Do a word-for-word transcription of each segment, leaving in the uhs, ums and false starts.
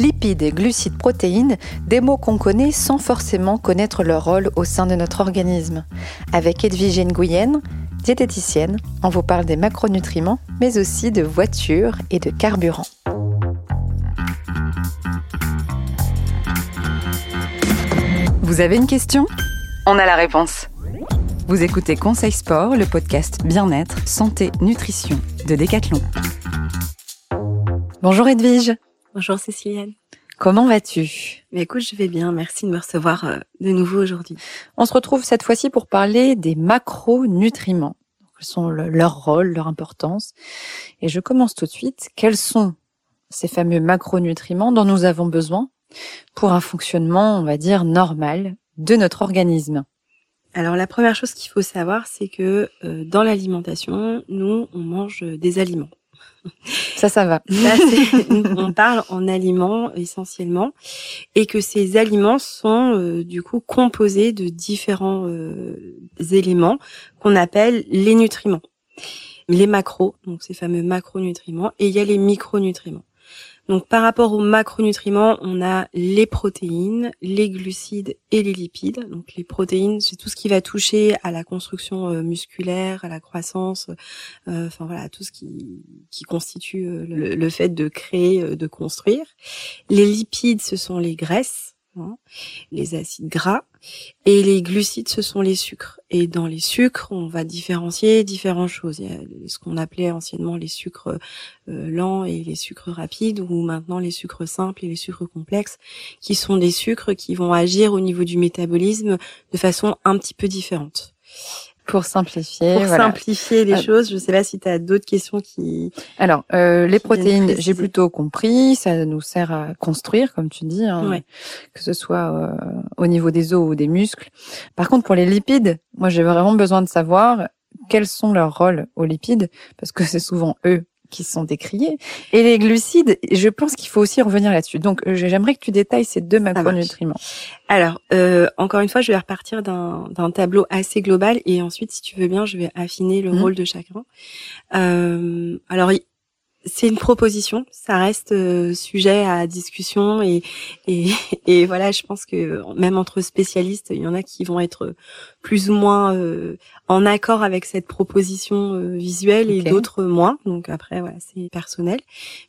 lipides, glucides, protéines, des mots qu'on connaît sans forcément connaître leur rôle au sein de notre organisme. Avec Edwige Nguyen, diététicienne, on vous parle des macronutriments, mais aussi de voitures et de carburant. Vous avez une question ? On a la réponse. Vous écoutez Conseil Sport, le podcast Bien-être, Santé, Nutrition de Decathlon. Bonjour Edwige. Bonjour Céciliane. Comment vas-tu ? Mais écoute, je vais bien, merci de me recevoir de nouveau aujourd'hui. On se retrouve cette fois-ci pour parler des macronutriments. Quels sont le, leur rôle, leur importance ? Et je commence tout de suite. Quels sont ces fameux macronutriments dont nous avons besoin pour un fonctionnement, on va dire, normal de notre organisme ? Alors la première chose qu'il faut savoir, c'est que euh, dans l'alimentation, nous, on mange des aliments. Ça, ça va. Là, c'est, on parle en aliments essentiellement, et que ces aliments sont euh, du coup composés de différents euh, éléments qu'on appelle les nutriments, les macros, donc ces fameux macronutriments, et il y a les micronutriments. Donc par rapport aux macronutriments, on a les protéines, les glucides et les lipides. Donc les protéines, c'est tout ce qui va toucher à la construction musculaire, à la croissance, euh, enfin voilà, tout ce qui qui constitue le, le fait de créer, de construire. Les lipides, ce sont les graisses, hein, les acides gras, et les glucides, ce sont les sucres. Et dans les sucres, on va différencier différentes choses. Il y a ce qu'on appelait anciennement les sucres euh, lents et les sucres rapides, ou maintenant les sucres simples et les sucres complexes, qui sont des sucres qui vont agir au niveau du métabolisme de façon un petit peu différente. Pour simplifier, Pour voilà. simplifier les euh, choses, je sais pas si tu as d'autres questions qui... Alors, euh, les qui protéines, j'ai plutôt compris, ça nous sert à construire, comme tu dis, hein, ouais. que ce soit euh, au niveau des os ou des muscles. Par contre, pour les lipides, moi j'ai vraiment besoin de savoir quels sont leurs rôles aux lipides, parce que c'est souvent eux qui sont décriés. Et les glucides, je pense qu'il faut aussi revenir là-dessus. Donc, j'aimerais que tu détailles ces deux macronutriments. Alors, euh, encore une fois, je vais repartir d'un, d'un tableau assez global et ensuite, si tu veux bien, je vais affiner le mmh. rôle de chacun. Euh, alors, c'est une proposition, ça reste euh, sujet à discussion et, et et voilà, je pense que même entre spécialistes, il y en a qui vont être plus ou moins euh, en accord avec cette proposition euh, visuelle okay. et d'autres moins. Donc après voilà, c'est personnel.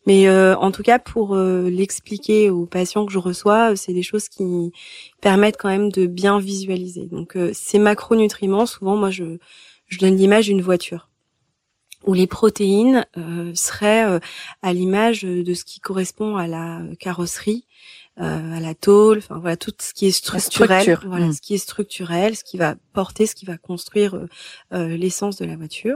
Mais euh, en tout cas pour euh, l'expliquer aux patients que je reçois, c'est des choses qui permettent quand même de bien visualiser. Donc euh, ces macronutriments, souvent moi je je donne l'image d'une voiture, où les protéines euh, seraient euh, à l'image de ce qui correspond à la carrosserie, euh, à la tôle, enfin voilà tout ce qui est structurel, structure. voilà mmh. ce qui est structurel, ce qui va porter, ce qui va construire euh, euh, l'essence de la voiture.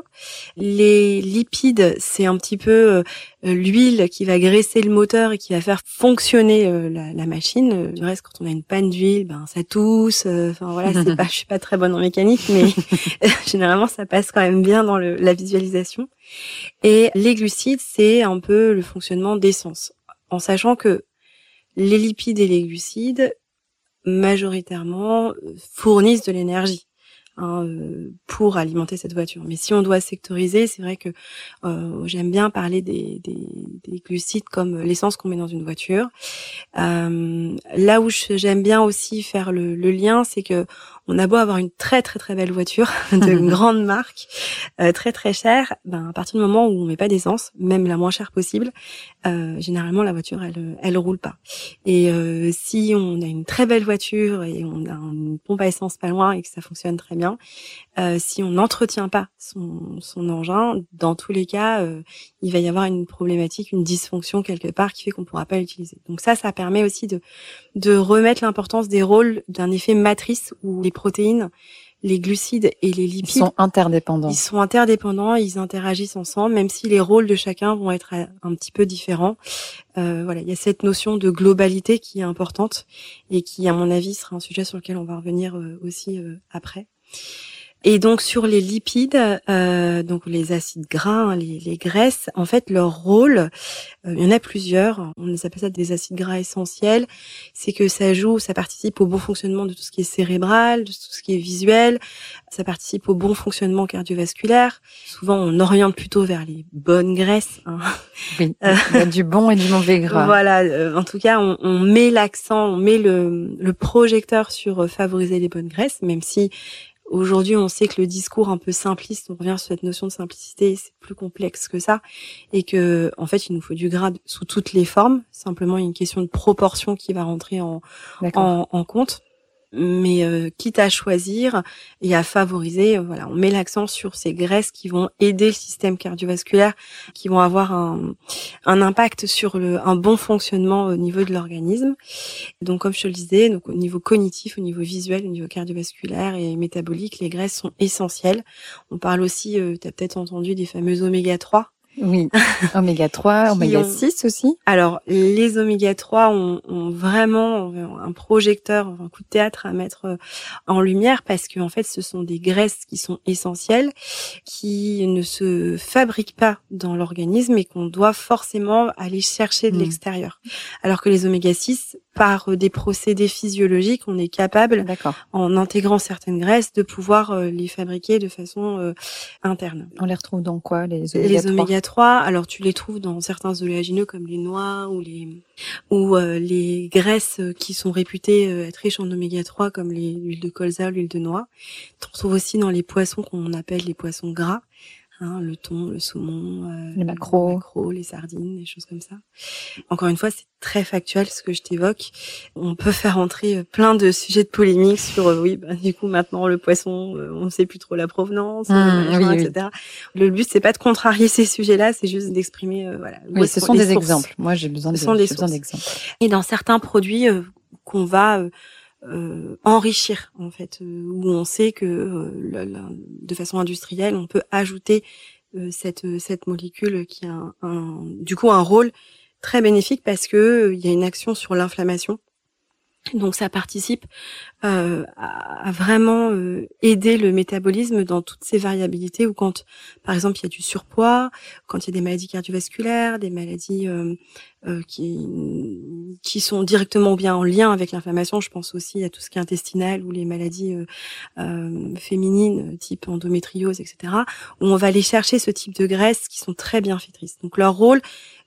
Les lipides, c'est un petit peu euh, l'huile qui va graisser le moteur et qui va faire fonctionner euh, la, la machine. Du reste, quand on a une panne d'huile, ben ça tousse. Enfin euh, voilà, c'est pas, je suis pas très bonne en mécanique, mais généralement ça passe quand même bien dans le, la visualisation. Et les glucides, c'est un peu le fonctionnement d'essence, en sachant que les lipides et les glucides, majoritairement, fournissent de l'énergie hein, pour alimenter cette voiture. Mais si on doit sectoriser, c'est vrai que euh, j'aime bien parler des, des, des glucides comme l'essence qu'on met dans une voiture. Euh, là où je, j'aime bien aussi faire le, le lien, c'est que on a beau avoir une très très très belle voiture de grande marque, euh, très très chère, ben à partir du moment où on met pas d'essence, même la moins chère possible, euh, généralement la voiture elle elle roule pas. Et euh, si on a une très belle voiture et on a une pompe à essence pas loin et que ça fonctionne très bien, euh, si on n'entretient pas son son engin, dans tous les cas, euh, il va y avoir une problématique, une dysfonction quelque part qui fait qu'on pourra pas l'utiliser. Donc ça, ça permet aussi de de remettre l'importance des rôles d'un effet matrice où les protéines, les glucides et les lipides, ils sont interdépendants. Ils sont interdépendants, ils interagissent ensemble, même si les rôles de chacun vont être un petit peu différents. Euh, voilà, il y a cette notion de globalité qui est importante et qui, à mon avis, sera un sujet sur lequel on va revenir euh, aussi euh, après. Et donc sur les lipides, euh, donc les acides gras, les, les graisses, en fait leur rôle, euh, il y en a plusieurs, on les appelle ça des acides gras essentiels, c'est que ça joue, ça participe au bon fonctionnement de tout ce qui est cérébral, de tout ce qui est visuel, ça participe au bon fonctionnement cardiovasculaire. Souvent on oriente plutôt vers les bonnes graisses. Hein. Oui, il y a du bon et du mauvais gras. Voilà, euh, en tout cas on, on met l'accent, on met le, le projecteur sur favoriser les bonnes graisses, même si aujourd'hui, on sait que le discours un peu simpliste, on revient sur cette notion de simplicité, c'est plus complexe que ça, et que en fait, il nous faut du gras sous toutes les formes. Simplement, il y a une question de proportion qui va rentrer en, en, en compte. Mais euh, quitte à choisir et à favoriser, euh, voilà, on met l'accent sur ces graisses qui vont aider le système cardiovasculaire, qui vont avoir un, un impact sur le, un bon fonctionnement au niveau de l'organisme. Donc, comme je te le disais, donc au niveau cognitif, au niveau visuel, au niveau cardiovasculaire et métabolique, les graisses sont essentielles. On parle aussi, euh, tu as peut-être entendu des fameux oméga trois. Oui, oméga trois, oméga six aussi. Alors, les oméga trois ont, ont vraiment un projecteur, un coup de théâtre à mettre en lumière parce que en fait, ce sont des graisses qui sont essentielles, qui ne se fabriquent pas dans l'organisme et qu'on doit forcément aller chercher de mmh. l'extérieur. Alors que les oméga six, par des procédés physiologiques, on est capable, D'accord. en intégrant certaines graisses, de pouvoir les fabriquer de façon euh, interne. On les retrouve dans quoi, les oméga trois? Les oméga trois, alors tu les trouves dans certains oléagineux comme les noix ou les ou euh, les graisses qui sont réputées euh, être riches en oméga trois comme les, l'huile de colza, l'huile de noix. Tu retrouves aussi dans les poissons qu'on appelle les poissons gras. Hein, le thon, le saumon, euh, les maquereaux. les maquereaux, les sardines, les choses comme ça. Encore une fois, c'est très factuel ce que je t'évoque. On peut faire entrer plein de sujets de polémique sur euh, oui, bah, du coup maintenant le poisson, euh, on ne sait plus trop la provenance, mmh, euh, oui, et cetera. Oui. Le but c'est pas de contrarier ces sujets-là, c'est juste d'exprimer euh, voilà. Oui, ce sont des sources. exemples. Moi, j'ai besoin, de, j'ai besoin d'exemples. Et dans certains produits euh, qu'on va euh, Euh, enrichir en fait, euh, où on sait que euh, la, la, de façon industrielle, on peut ajouter euh, cette cette molécule qui a un, un, du coup un rôle très bénéfique parce que il euh, y a une action sur l'inflammation. Donc ça participe euh, à, à vraiment euh, aider le métabolisme dans toutes ces variabilités où quand, par exemple, il y a du surpoids, quand il y a des maladies cardiovasculaires, des maladies euh, euh, qui qui sont directement ou bien en lien avec l'inflammation. Je pense aussi à tout ce qui est intestinal ou les maladies euh, euh, féminines, type endométriose, et cetera, où on va aller chercher ce type de graisses qui sont très bienfaitrices. Donc leur rôle,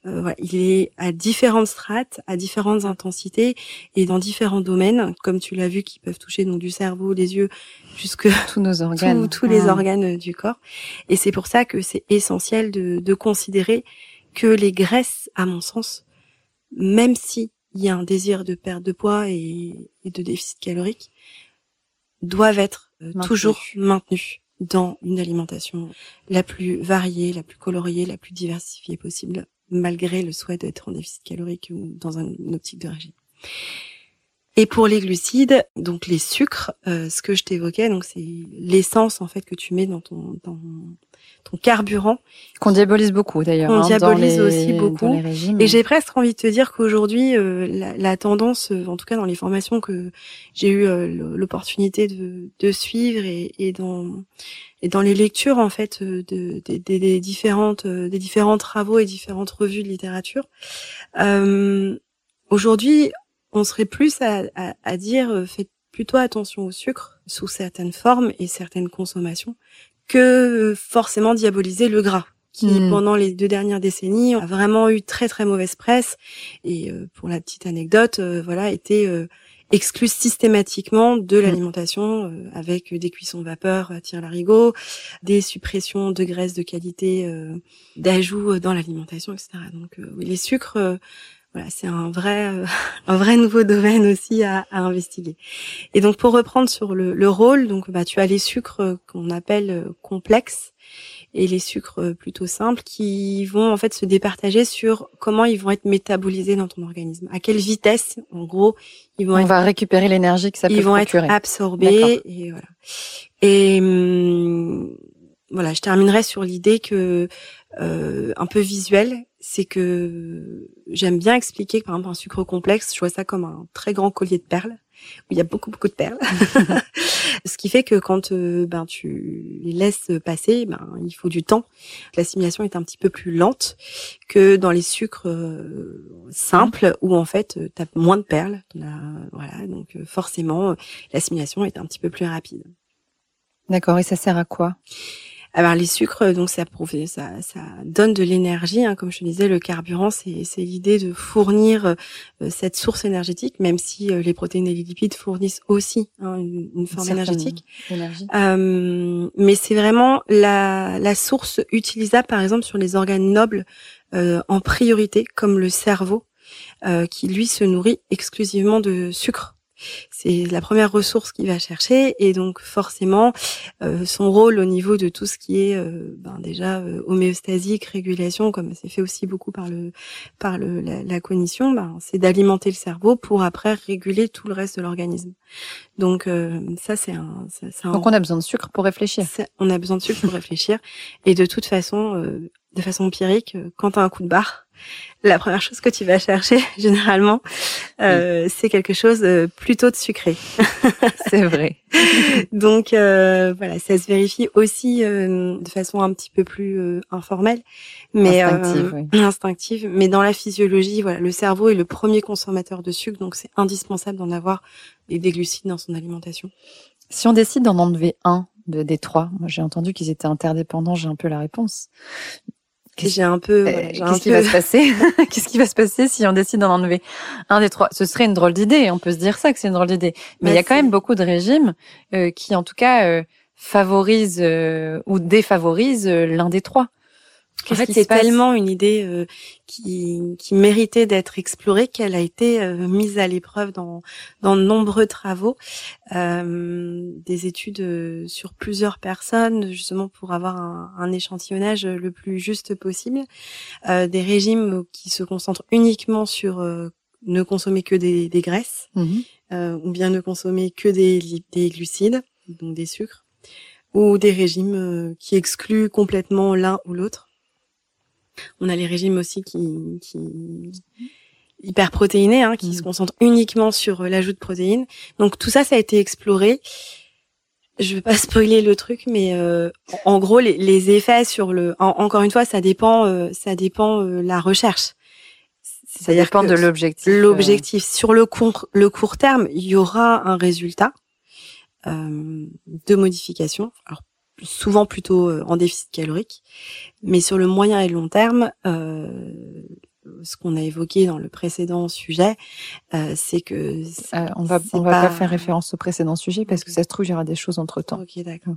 Euh, voilà, il est à différentes strates, à différentes intensités et dans différents domaines, comme tu l'as vu, qui peuvent toucher donc du cerveau, des yeux, jusque tous nos organes, tous, tous les ah. organes du corps. Et c'est pour ça que c'est essentiel de, de considérer que les graisses, à mon sens, même si il y a un désir de perte de poids et, et de déficit calorique, doivent être euh, maintenu. toujours maintenues dans une alimentation la plus variée, la plus coloriée, la plus diversifiée possible, malgré le souhait d'être en déficit calorique ou dans une optique de régime. Et pour les glucides, donc les sucres, euh, ce que je t'évoquais, donc c'est l'essence en fait que tu mets dans ton dans ton carburant. Qu'on diabolise beaucoup d'ailleurs. On hein, diabolise dans les, aussi beaucoup. Dans les régimes, et hein. j'ai presque envie de te dire qu'aujourd'hui, euh, la, la tendance, euh, en tout cas dans les formations que j'ai eu euh, l'opportunité de, de suivre et, et dans Et dans les lectures en fait de, de, de, des différentes des différents travaux et différentes revues de littérature, euh, aujourd'hui on serait plus à, à, à dire faites plutôt attention au sucre sous certaines formes et certaines consommations que forcément diaboliser le gras, qui mmh. pendant les deux dernières décennies a vraiment eu très très mauvaise presse et euh, pour la petite anecdote euh, voilà était euh, exclus systématiquement de l'alimentation euh, avec des cuissons vapeur à tire-larigot, des suppressions de graisses de qualité, euh, d'ajouts dans l'alimentation, et cetera. Donc euh, oui, les sucres, euh, voilà, c'est un vrai, euh, un vrai nouveau domaine aussi à, à investiguer. Et donc pour reprendre sur le, le rôle, donc bah tu as les sucres qu'on appelle complexes et les sucres plutôt simples qui vont en fait se départager sur comment ils vont être métabolisés dans ton organisme, à quelle vitesse en gros ils vont on être, va récupérer l'énergie que ça peut procurer. Ils vont procurer. être absorbés D'accord. et voilà. Et hum, voilà, je terminerai sur l'idée que euh, un peu visuelle, c'est que j'aime bien expliquer que, par exemple, un sucre complexe, je vois ça comme un très grand collier de perles, où il y a beaucoup, beaucoup de perles. Ce qui fait que quand euh, ben, tu les laisses passer, ben, il faut du temps. L'assimilation est un petit peu plus lente que dans les sucres euh, simples, où en fait, tu as moins de perles. T'en as, voilà, donc euh, forcément, l'assimilation est un petit peu plus rapide. D'accord, et ça sert à quoi ? Alors, les sucres, donc ça, ça, ça donne de l'énergie, hein. Comme je te disais, le carburant, c'est, c'est l'idée de fournir euh, cette source énergétique, même si euh, les protéines et les lipides fournissent aussi hein, une, une forme énergétique. Euh, mais c'est vraiment la, la source utilisable, par exemple, sur les organes nobles euh, en priorité, comme le cerveau, euh, qui lui se nourrit exclusivement de sucre. C'est la première ressource qu'il va chercher et donc forcément euh, son rôle au niveau de tout ce qui est euh, ben déjà euh, homéostasique, régulation, comme c'est fait aussi beaucoup par le par le la, la cognition, ben, c'est d'alimenter le cerveau pour après réguler tout le reste de l'organisme. Donc euh, ça c'est un, ça, c'est un donc on a besoin de sucre pour réfléchir. Ça, on a besoin de sucre pour réfléchir et de toute façon euh, de façon empirique, quand tu as un coup de barre, la première chose que tu vas chercher, généralement, euh, oui. c'est quelque chose euh, plutôt de sucré. C'est vrai. Donc, euh, voilà, ça se vérifie aussi euh, de façon un petit peu plus euh, informelle, mais instinctive, euh, oui. instinctive. Mais dans la physiologie, voilà, le cerveau est le premier consommateur de sucre, donc c'est indispensable d'en avoir et des glucides dans son alimentation. Si on décide d'en enlever un de, des trois, moi j'ai entendu qu'ils étaient interdépendants, j'ai un peu la réponse. Qu'est-ce, j'ai un peu, voilà, j'ai qu'est-ce un qui peu... va se passer? Qu'est-ce qui va se passer si on décide d'en enlever un des trois? Ce serait une drôle d'idée. On peut se dire ça que c'est une drôle d'idée. Mais il y a quand même beaucoup de régimes euh, qui, en tout cas, euh, favorisent euh, ou défavorisent euh, l'un des trois. Qu'est-ce en fait, c'est tellement une idée euh, qui, qui méritait d'être explorée qu'elle a été euh, mise à l'épreuve dans, dans de nombreux travaux, euh, des études euh, sur plusieurs personnes, justement pour avoir un, un échantillonnage le plus juste possible, euh, des régimes qui se concentrent uniquement sur euh, ne consommer que des, des graisses, mmh. euh, ou bien ne consommer que des, des glucides, donc des sucres, ou des régimes euh, qui excluent complètement l'un ou l'autre. On a les régimes aussi qui, qui hyper protéinés, hein, qui mmh. se concentrent uniquement sur l'ajout de protéines. Donc tout ça, ça a été exploré. Je veux pas spoiler le truc, mais euh, en gros, les, les effets sur le. En, encore une fois, ça dépend, euh, ça dépend euh, la recherche. C'est-à-dire ça dépend de l'objectif. L'objectif euh... sur le court, le court terme, il y aura un résultat euh, de modification. Alors, souvent plutôt en déficit calorique, mais sur le moyen et long terme, euh, ce qu'on a évoqué dans le précédent sujet, euh, c'est que... C'est, euh, on va, on va pas... pas faire référence au précédent sujet, parce que ça se trouve, il y aura des choses entre-temps. Ok, d'accord.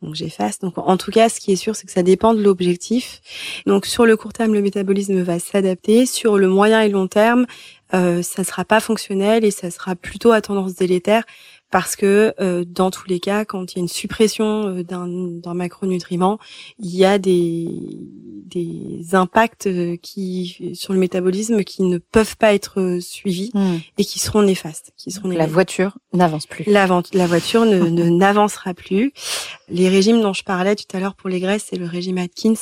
Donc j'efface. Donc en tout cas, ce qui est sûr, c'est que ça dépend de l'objectif. Donc sur le court terme, le métabolisme va s'adapter. Sur le moyen et long terme, euh, ça sera pas fonctionnel et ça sera plutôt à tendance délétère, parce que euh, dans tous les cas, quand il y a une suppression euh, d'un, d'un macronutriment, il y a des, des impacts euh, qui sur le métabolisme qui ne peuvent pas être suivis mmh. et qui seront néfastes. Qui seront néfastes. La voiture n'avance plus. La, la voiture ne, ne n'avancera plus. Les régimes dont je parlais tout à l'heure pour les graisses, c'est le régime Atkins,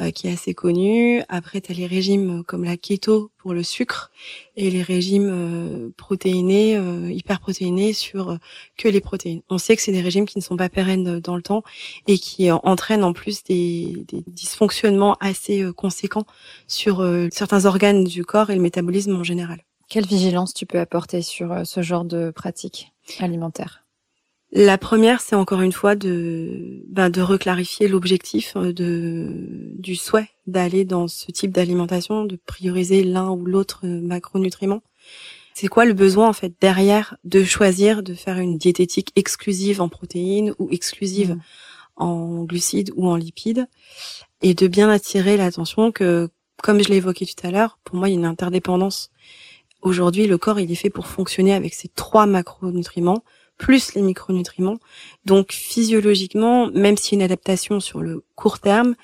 euh, qui est assez connu. Après, tu as les régimes comme la keto pour le sucre et les régimes euh, protéinés, euh, hyperprotéinés sur euh, que les protéines. On sait que c'est des régimes qui ne sont pas pérennes dans le temps et qui euh, entraînent en plus des, des dysfonctionnements assez euh, conséquents sur euh, certains organes du corps et le métabolisme en général. Quelle vigilance tu peux apporter sur euh, ce genre de pratiques alimentaires ? La première, c'est encore une fois de, ben, de reclarifier l'objectif de, du souhait d'aller dans ce type d'alimentation, de prioriser l'un ou l'autre macronutriment. C'est quoi le besoin, en fait, derrière de choisir de faire une diététique exclusive en protéines ou exclusive mmh. en glucides ou en lipides, et de bien attirer l'attention que, comme je l'ai évoqué tout à l'heure, pour moi, il y a une interdépendance. Aujourd'hui, le corps, il est fait pour fonctionner avec ces trois macronutriments plus les micronutriments. Donc physiologiquement, même s'il y a une adaptation sur le court terme,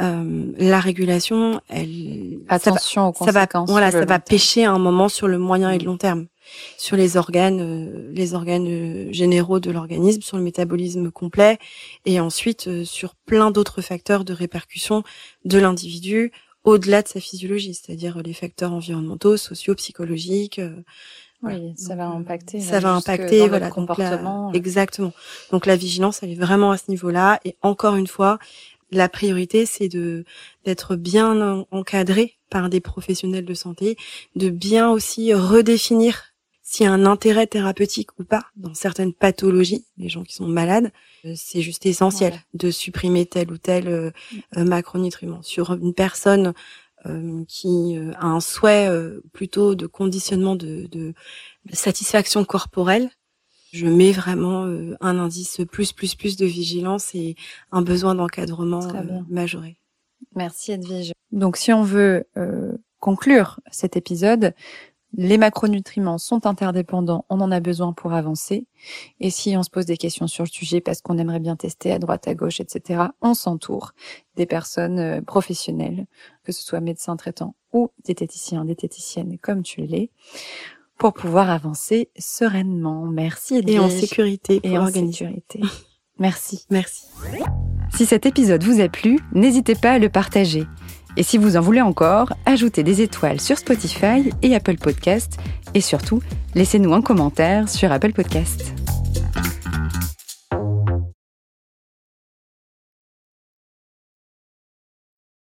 euh, la régulation, elle, attention ça va, aux conséquences. Ça va, voilà, ça va pêcher à un moment sur le moyen et le long terme, sur les organes, euh, les organes généraux de l'organisme, sur le métabolisme complet, et ensuite euh, sur plein d'autres facteurs de répercussion de l'individu au-delà de sa physiologie, c'est-à-dire les facteurs environnementaux, sociaux, psychologiques. Euh, voilà. Oui, ça donc, va impacter. Ça va impacter, voilà, le comportement. La, exactement. Donc la vigilance, elle est vraiment à ce niveau-là. Et encore une fois, la priorité, c'est de d'être bien encadré par des professionnels de santé, de bien aussi redéfinir s'il y a un intérêt thérapeutique ou pas dans certaines pathologies, les gens qui sont malades, c'est juste essentiel voilà. de supprimer tel ou tel euh, macronutriment. Sur une personne euh, qui euh, a un souhait euh, plutôt de conditionnement de, de satisfaction corporelle, je mets vraiment euh, un indice plus, plus, plus de vigilance et un besoin d'encadrement euh, majoré. Merci Edwige. Donc si on veut euh, conclure cet épisode, les macronutriments sont interdépendants, on en a besoin pour avancer. Et si on se pose des questions sur le sujet parce qu'on aimerait bien tester à droite, à gauche, et cetera, on s'entoure des personnes professionnelles, que ce soit médecins traitants ou diététiciens, diététiciennes, comme tu l'es, pour pouvoir avancer sereinement. Merci Edwige. Et en sécurité. Et en sécurité. Merci. Merci. Si cet épisode vous a plu, n'hésitez pas à le partager. Et si vous en voulez encore, ajoutez des étoiles sur Spotify et Apple Podcasts. Et surtout, laissez-nous un commentaire sur Apple Podcasts.